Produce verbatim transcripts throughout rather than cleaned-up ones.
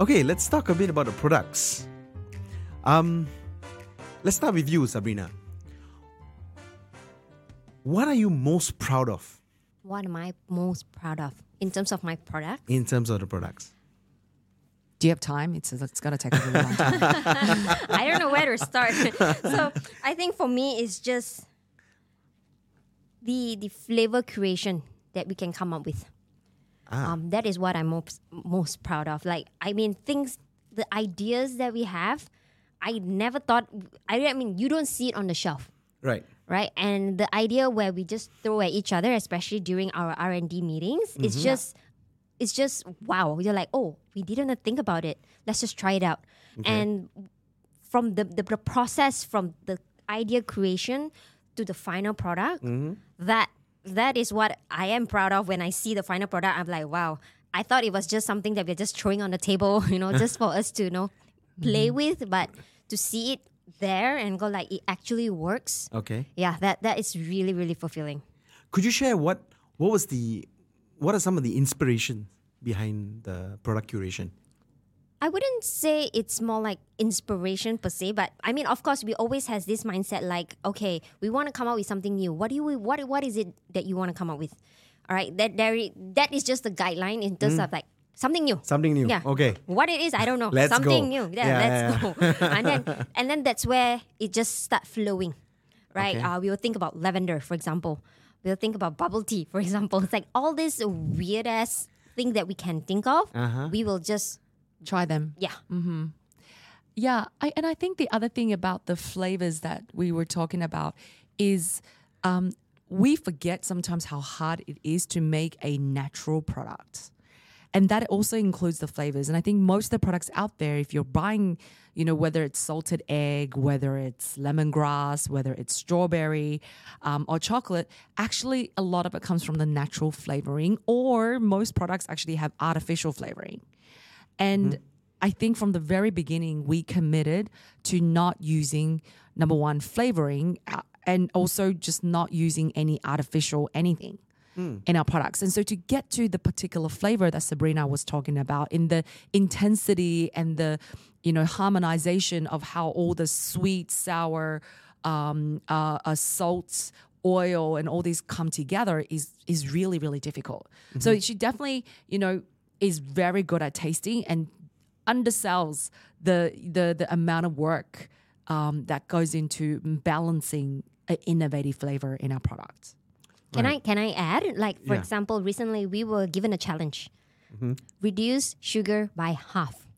Okay, let's talk a bit about the products. Um, let's start with you, Sabrina. What are you most proud of? What am I most proud of? In terms of my products? In terms of the products. Do you have time? It's it's gonna take a really long time. I don't know where to start. So I think for me, it's just the the flavor creation that we can come up with. Ah. Um, that is what I'm most most proud of. Like I mean, things, the ideas that we have, I never thought. I, I mean, you don't see it on the shelf, right? Right, and the idea where we just throw at each other, especially during our R and D meetings, mm-hmm. it's just. It's just, wow. You're like, oh, we didn't think about it. Let's just try it out. Okay. And from the, the the process, from the idea creation to the final product, mm-hmm. that that is what I am proud of. When I see the final product, I'm like, wow. I thought it was just something that we're just throwing on the table, you know, just for us to, you know, play mm-hmm. with. But to see it there and go like, it actually works. Okay. Yeah, that that is really, really fulfilling. Could you share what what was the... What are some of the inspirations behind the product curation? I wouldn't say it's more like inspiration per se, but I mean, of course, we always has this mindset like, okay, we want to come up with something new. What do you what what is it that you want to come up with? All right, that there is, that is just the guideline in terms mm. of like something new. Something new. Yeah. Okay. What it is, I don't know. Let's something go. New. Yeah, yeah let's yeah. go. and then and then that's where it just start flowing, right? Okay. Uh, we will think about lavender, for example. We'll think about bubble tea, for example. It's like all this weird-ass thing that we can think of, uh-huh. we will just... Try them. Yeah. Mm-hmm. Yeah, I, and I think the other thing about the flavors that we were talking about is um, we forget sometimes how hard it is to make a natural product. And that also includes the flavors. And I think most of the products out there, if you're buying, you know, whether it's salted egg, whether it's lemongrass, whether it's strawberry um, or chocolate, actually a lot of it comes from the natural flavoring, or most products actually have artificial flavoring. And mm-hmm. I think from the very beginning, we committed to not using, number one, flavoring uh, and also just not using any artificial anything. Mm. In our products. And so to get to the particular flavor that Sabrina was talking about, in the intensity and the, you know, harmonization of how all the sweet, sour, um, uh, uh, salts, oil and all these come together is is really, really difficult. Mm-hmm. So she definitely, you know, is very good at tasting and undersells the the, the amount of work um, that goes into balancing an innovative flavor in our products. Can right. I can I add? Like, for yeah. example, recently we were given a challenge. Mm-hmm. Reduce sugar by half.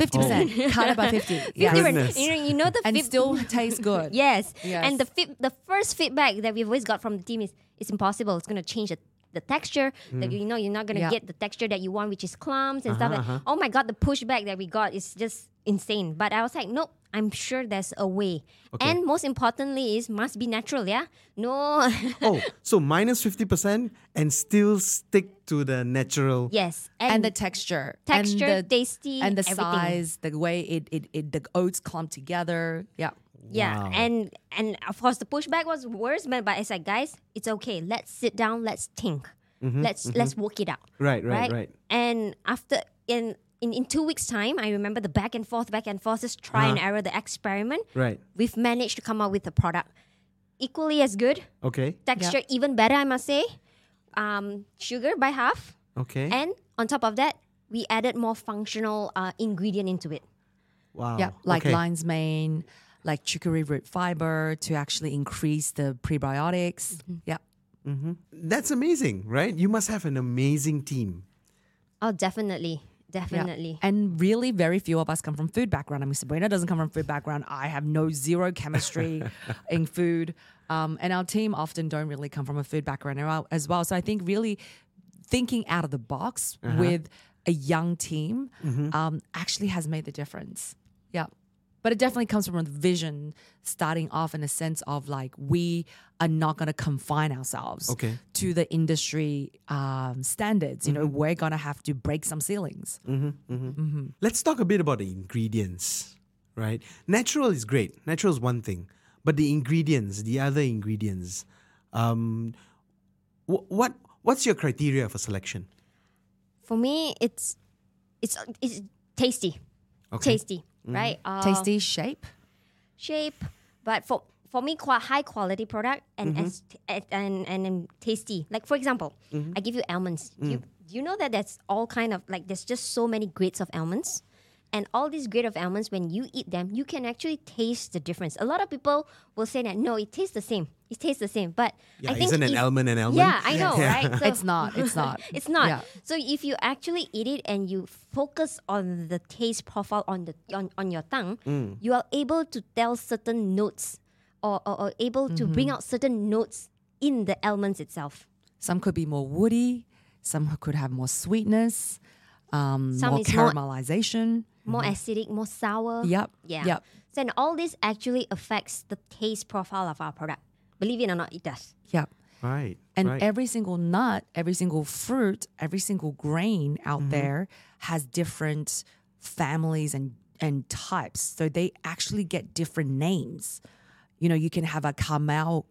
fifty percent. Oh. Cut it by fifty. Yeah. fifty percent. You know, you know the and fib- still tastes good. Yes. yes. And the fi- the first feedback that we've always got from the team is, it's impossible. It's going to change the, the texture. Mm. That you know, you're not going to yeah. get the texture that you want, which is clumps and uh-huh, stuff. Like, uh-huh. Oh my God, the pushback that we got is just insane. But I was like, nope. I'm sure there's a way. Okay. And most importantly is must be natural, yeah? No. oh, so minus fifty percent and still stick to the natural. Yes. And, and the texture. Texture, and the, tasty, and the everything. Size, the way it, it, it the oats clump together. Yeah. Wow. Yeah. And and of course the pushback was worse, but it's like, guys, it's okay. Let's sit down, let's think. Mm-hmm, let's mm-hmm. let's work it out. Right, right, right. right. And after in In, in two weeks' time, I remember the back and forth, back and forth, just try uh-huh. and error, the experiment. Right. We've managed to come up with a product equally as good. Okay. Texture yeah. even better, I must say. Um, sugar by half. Okay. And on top of that, we added more functional uh, ingredient into it. Wow. Yeah, like okay. Lion's Mane, like chicory root fiber to actually increase the prebiotics. Mm-hmm. Yeah. Mm-hmm. That's amazing, right? You must have an amazing team. Oh, definitely. Definitely. Yeah. And really very few of us come from food background. I mean, Sabrina doesn't come from food background. I have no zero chemistry in food. Um, and our team often don't really come from a food background as well. So I think really thinking out of the box uh-huh. with a young team mm-hmm. um, actually has made the difference. Yeah. But it definitely comes from a vision starting off in a sense of like we are not going to confine ourselves okay. to the industry um, standards. Mm-hmm. You know, we're going to have to break some ceilings. Mm-hmm, mm-hmm. Mm-hmm. Let's talk a bit about the ingredients, right? Natural is great. Natural is one thing. But the ingredients, the other ingredients, um, wh- what what's your criteria for selection? For me, it's it's it's tasty. Okay. Tasty, mm. right? Uh, tasty shape? Shape, but for for me, quite high quality product and mm-hmm. as, and, and, and and tasty. Like for example, mm-hmm. I give you almonds. Mm. Do you, do you know that that's all kind of, like there's just so many grades of almonds? And all these grade of almonds, when you eat them, you can actually taste the difference. A lot of people will say that, no, it tastes the same. It tastes the same. But yeah, I think isn't an almond an almond? Yeah, I know, yeah. right? So it's not. It's not. it's not. Yeah. So if you actually eat it and you focus on the taste profile on the on, on your tongue, mm. you are able to tell certain notes or, or, or able mm-hmm. to bring out certain notes in the almonds itself. Some could be more woody. Some could have more sweetness, um, more caramelization. More More mm-hmm. acidic, more sour. Yep. Yeah. Yep. So and all this actually affects the taste profile of our product. Believe it or not, it does. Yep. Right. And right. every single nut, every single fruit, every single grain out mm-hmm. there has different families and, and types. So they actually get different names. You know, you can have a Carmel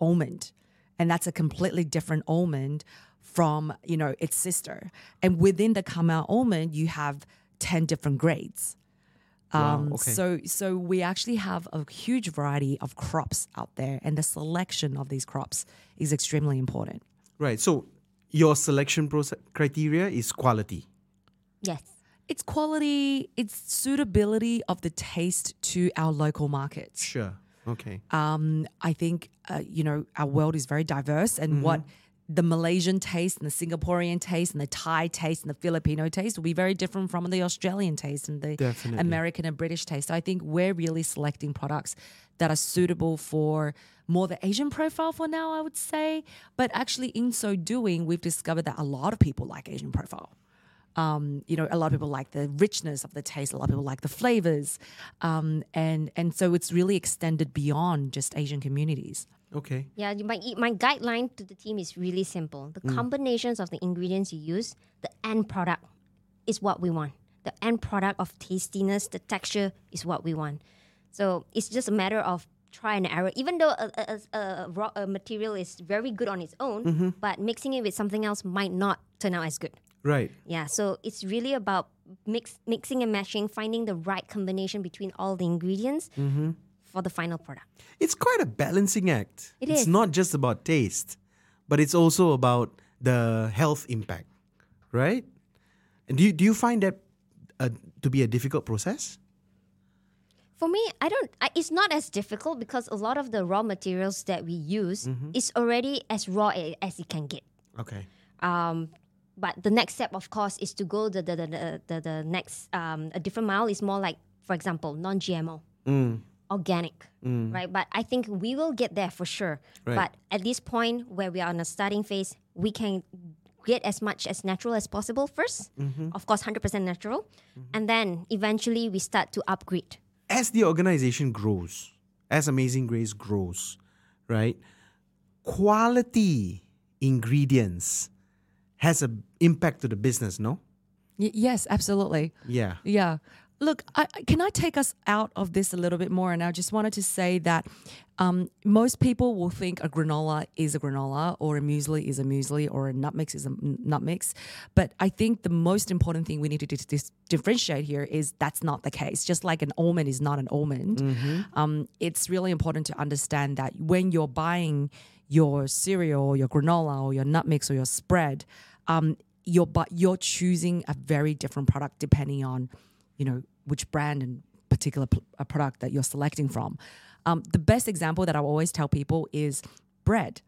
almond, and that's a completely different almond from, you know, its sister. And within the Carmel almond, you have ten different grades. Um, wow, okay. So so we actually have a huge variety of crops out there, and the selection of these crops is extremely important. Right. So your selection process criteria is quality. Yes. It's quality, it's suitability of the taste to our local markets. Sure. Okay. Um, I think, uh, you know, our world is very diverse, and mm-hmm. what the Malaysian taste and the Singaporean taste and the Thai taste and the Filipino taste will be very different from the Australian taste and the Definitely. American and British taste. So I think we're really selecting products that are suitable for more the Asian profile for now, I would say. But actually in so doing, we've discovered that a lot of people like Asian profile. Um, you know, a lot of people like the richness of the taste. A lot of people like the flavors. Um, and, and so it's really extended beyond just Asian communities. Okay. Yeah, my my guideline to the team is really simple. The mm. combinations of the ingredients you use, the end product is what we want. The end product of tastiness, the texture is what we want. So it's just a matter of try and error. Even though a, a, a raw a material is very good on its own, mm-hmm. but mixing it with something else might not turn out as good. Right. Yeah, so it's really about mix, mixing and matching, finding the right combination between all the ingredients. Mm-hmm. For the final product. It's quite a balancing act. It it's is. Not just about taste, but it's also about the health impact, right? And do you, do you find that uh, to be a difficult process? For me, I don't. I, it's not as difficult because a lot of the raw materials that we use mm-hmm. is already as raw as it can get. Okay. Um, but the next step, of course, is to go the the the the, the, the next um, a different mile. Is more like, for example, non-G M O. Mm. Organic, mm. right? But I think we will get there for sure. Right. But at this point where we are on a starting phase, we can get as much as natural as possible first. Mm-hmm. Of course, one hundred percent natural. Mm-hmm. And then eventually we start to upgrade. As the organization grows, as Amazin' Graze grows, right? Quality ingredients has an impact to the business, no? Y- yes, absolutely. Yeah. Yeah. Look, I, can I take us out of this a little bit more? And I just wanted to say that um, most people will think a granola is a granola, or a muesli is a muesli, or a nut mix is a nut mix. But I think the most important thing we need to dis- dis- differentiate here is that's not the case. Just like an almond is not an almond, mm-hmm. um, it's really important to understand that when you're buying your cereal or your granola or your nut mix or your spread, um, you're, but you're choosing a very different product depending on, you know, which brand and particular p- a product that you're selecting from. Um, the best example that I always tell people is bread.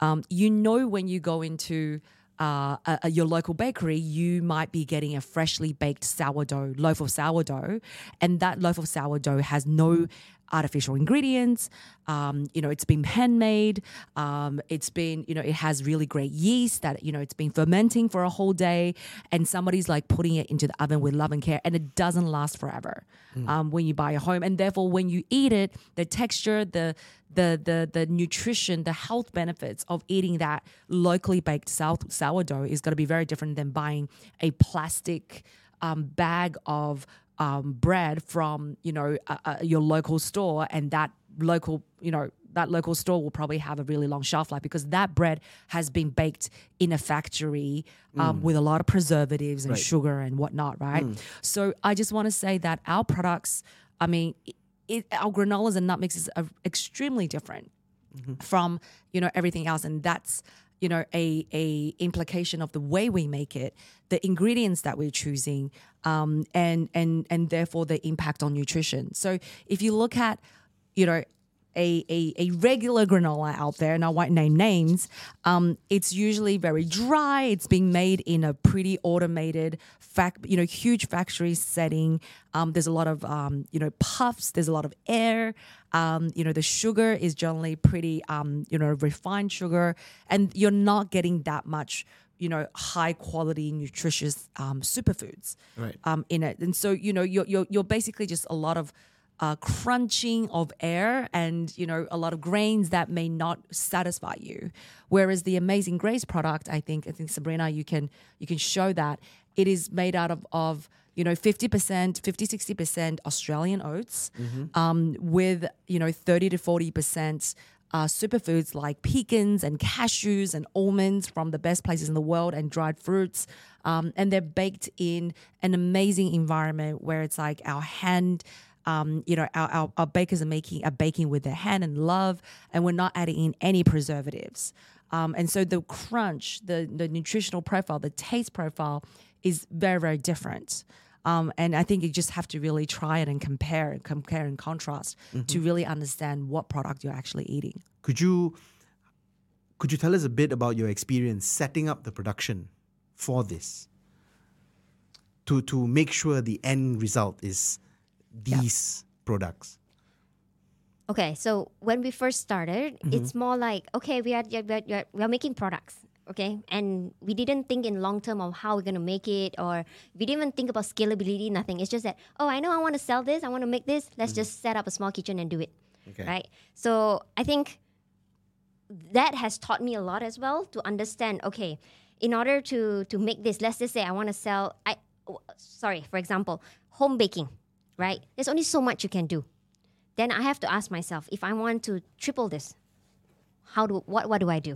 Um, you know, when you go into uh, a, a, your local bakery, you might be getting a freshly baked sourdough, loaf of sourdough, and that loaf of sourdough has no artificial ingredients. Um, you know, it's been handmade. Um, it's been, you know, it has really great yeast that, you know, it's been fermenting for a whole day, and somebody's like putting it into the oven with love and care, and it doesn't last forever mm. um, when you buy a home. And therefore, when you eat it, the texture, the, the, the, the nutrition, the health benefits of eating that locally baked south, sourdough is going to be very different than buying a plastic um, bag of Um, bread from, you know, uh, uh, your local store, and that local, you know, that local store will probably have a really long shelf life because that bread has been baked in a factory um, mm. with a lot of preservatives and right. sugar and whatnot, right? Mm. So I just want to say that our products, I mean, it, our granolas and nut mixes are extremely different mm-hmm. from, you know, everything else. And that's, you know, a, a implication of the way we make it, the ingredients that we're choosing, um, and and and therefore the impact on nutrition. So if you look at, you know, a a, a regular granola out there, and I won't name names, um, it's usually very dry. It's being made in a pretty automated, fac- you know, huge factory setting. Um, there's a lot of, um, you know, puffs. There's a lot of air. Um, you know, the sugar is generally pretty, um, you know, refined sugar. And you're not getting that much, you know, high quality, nutritious um, superfoods right. um, in it. And so, you know, you're, you're, you're basically just a lot of Uh, crunching of air and, you know, a lot of grains that may not satisfy you. Whereas the Amazin' Graze product, I think, I think Sabrina, you can you can show that it is made out of, of you know, fifty percent, fifty, sixty percent Australian oats mm-hmm. um, with, you know, thirty to forty percent uh, superfoods like pecans and cashews and almonds from the best places in the world and dried fruits. Um, and they're baked in an amazing environment where it's like our hand Um, you know, our, our, our bakers are making are baking with their hand and love, and we're not adding in any preservatives. Um, and so the crunch, the the nutritional profile, the taste profile is very, very different. Um, and I think you just have to really try it and compare and compare and contrast mm-hmm. to really understand what product you're actually eating. Could you could you tell us a bit about your experience setting up the production for this to to make sure the end result is these yep. products? Okay, so when we first started, mm-hmm. it's more like, okay, we are, we are, we are, we are making products, okay? And we didn't think in long term of how we're going to make it, or we didn't even think about scalability, nothing. It's just that, oh, I know I want to sell this, I want to make this, let's mm-hmm. just set up a small kitchen and do it, okay. right? So I think that has taught me a lot as well to understand, okay, in order to, to make this, let's just say I want to sell, I sorry, for example, home baking. Right? There's only so much you can do. Then I have to ask myself, if I want to triple this, how do what what do I do?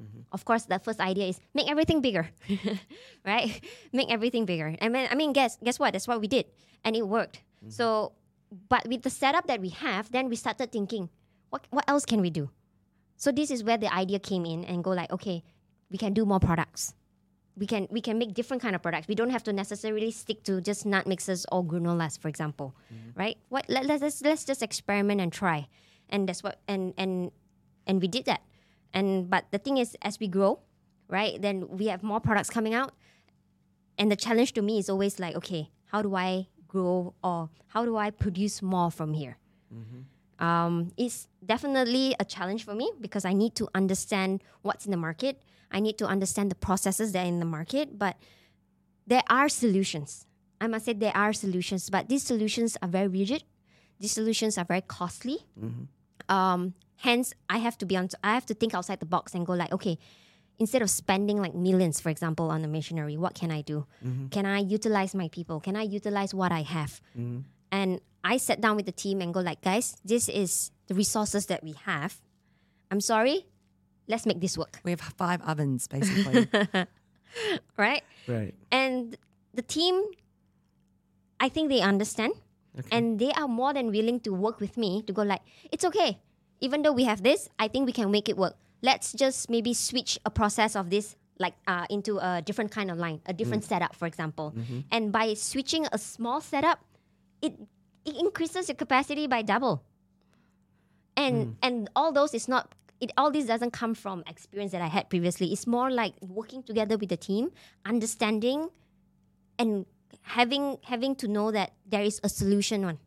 Mm-hmm. Of course, the first idea is make everything bigger, right? Make everything bigger. I mean, I mean, guess guess what? That's what we did, and it worked. Mm-hmm. So, but with the setup that we have, then we started thinking, what what else can we do? So this is where the idea came in, and go like, okay, we can do more products. We can we can make different kind of products. We don't have to necessarily stick to just nut mixes or granolas, for example, mm-hmm. right? What let, let's let's just experiment and try, and that's what and and and we did that. And but the thing is, as we grow, right, then we have more products coming out, and the challenge to me is always like, okay, how do I grow or how do I produce more from here? Mm-hmm. Um, it's definitely a challenge for me because I need to understand what's in the market. I need to understand the processes that are in the market, but there are solutions. I must say there are solutions, but these solutions are very rigid. These solutions are very costly. Mm-hmm. Um, hence, I have to be on. I have to think outside the box and go like, okay, instead of spending like millions, for example, on the machinery, what can I do? Mm-hmm. Can I utilize my people? Can I utilize what I have? Mm-hmm. And I sat down with the team and go like, guys, this is the resources that we have. I'm sorry. Let's make this work. We have five ovens, basically. right? Right. And the team, I think they understand. Okay. And they are more than willing to work with me to go like, it's okay. Even though we have this, I think we can make it work. Let's just maybe switch a process of this like uh, into a different kind of line, a different mm. setup, for example. Mm-hmm. And by switching a small setup, it, it increases your capacity by double. And mm. and all those is not... It, all this doesn't come from experience that I had previously. It's more like working together with the team, understanding, and having having to know that there is a solution on.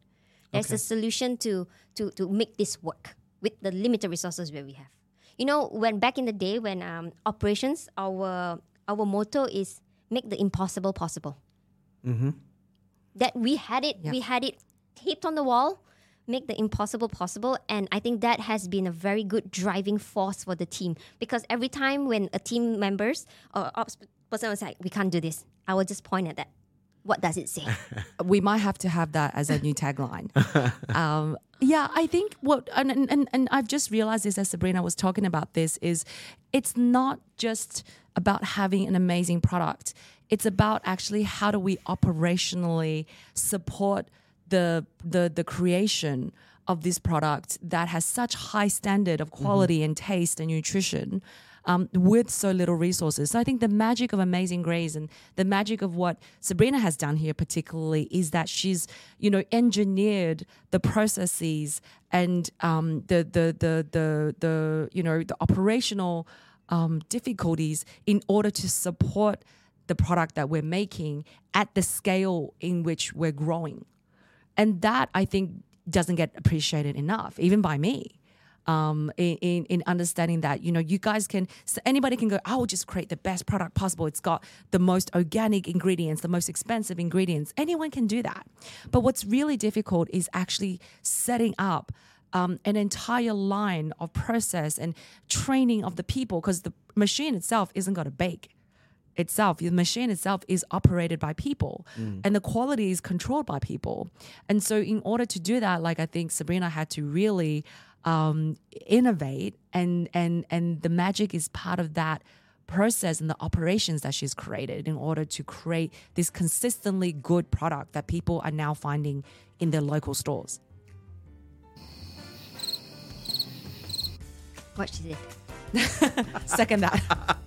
There's okay. a solution to, to to make this work with the limited resources that we have. You know, when back in the day when um, operations, our our motto is make the impossible possible. Mm-hmm. That we had it, yep. we had it taped on the wall. Make the impossible possible. And I think that has been a very good driving force for the team. Because every time when a team members or ops person was like, we can't do this, I will just point at that. What does it say? We might have to have that as a new tagline. um, yeah, I think what, and, and, and I've just realized this as Sabrina was talking about this, is it's not just about having an amazing product. It's about actually how do we operationally support the the the creation of this product that has such high standard of quality mm-hmm. and taste and nutrition um, with so little resources. So I think the magic of Amazin' Graze and the magic of what Sabrina has done here particularly is that she's, you know, engineered the processes and um, the, the, the, the, the, you know, the operational um, difficulties in order to support the product that we're making at the scale in which we're growing. And that, I think, doesn't get appreciated enough, even by me, um, in, in, in understanding that, you know, you guys can, so anybody can go, oh, just create the best product possible. It's got the most organic ingredients, the most expensive ingredients. Anyone can do that. But what's really difficult is actually setting up Um, an entire line of process and training of the people, because the machine itself isn't going to bake itself. The machine itself is operated by people mm. and the quality is controlled by people. And so in order to do that, like I think Sabrina had to really um, innovate and, and, and the magic is part of that process and the operations that she's created in order to create this consistently good product that people are now finding in their local stores. Watch this. Second that.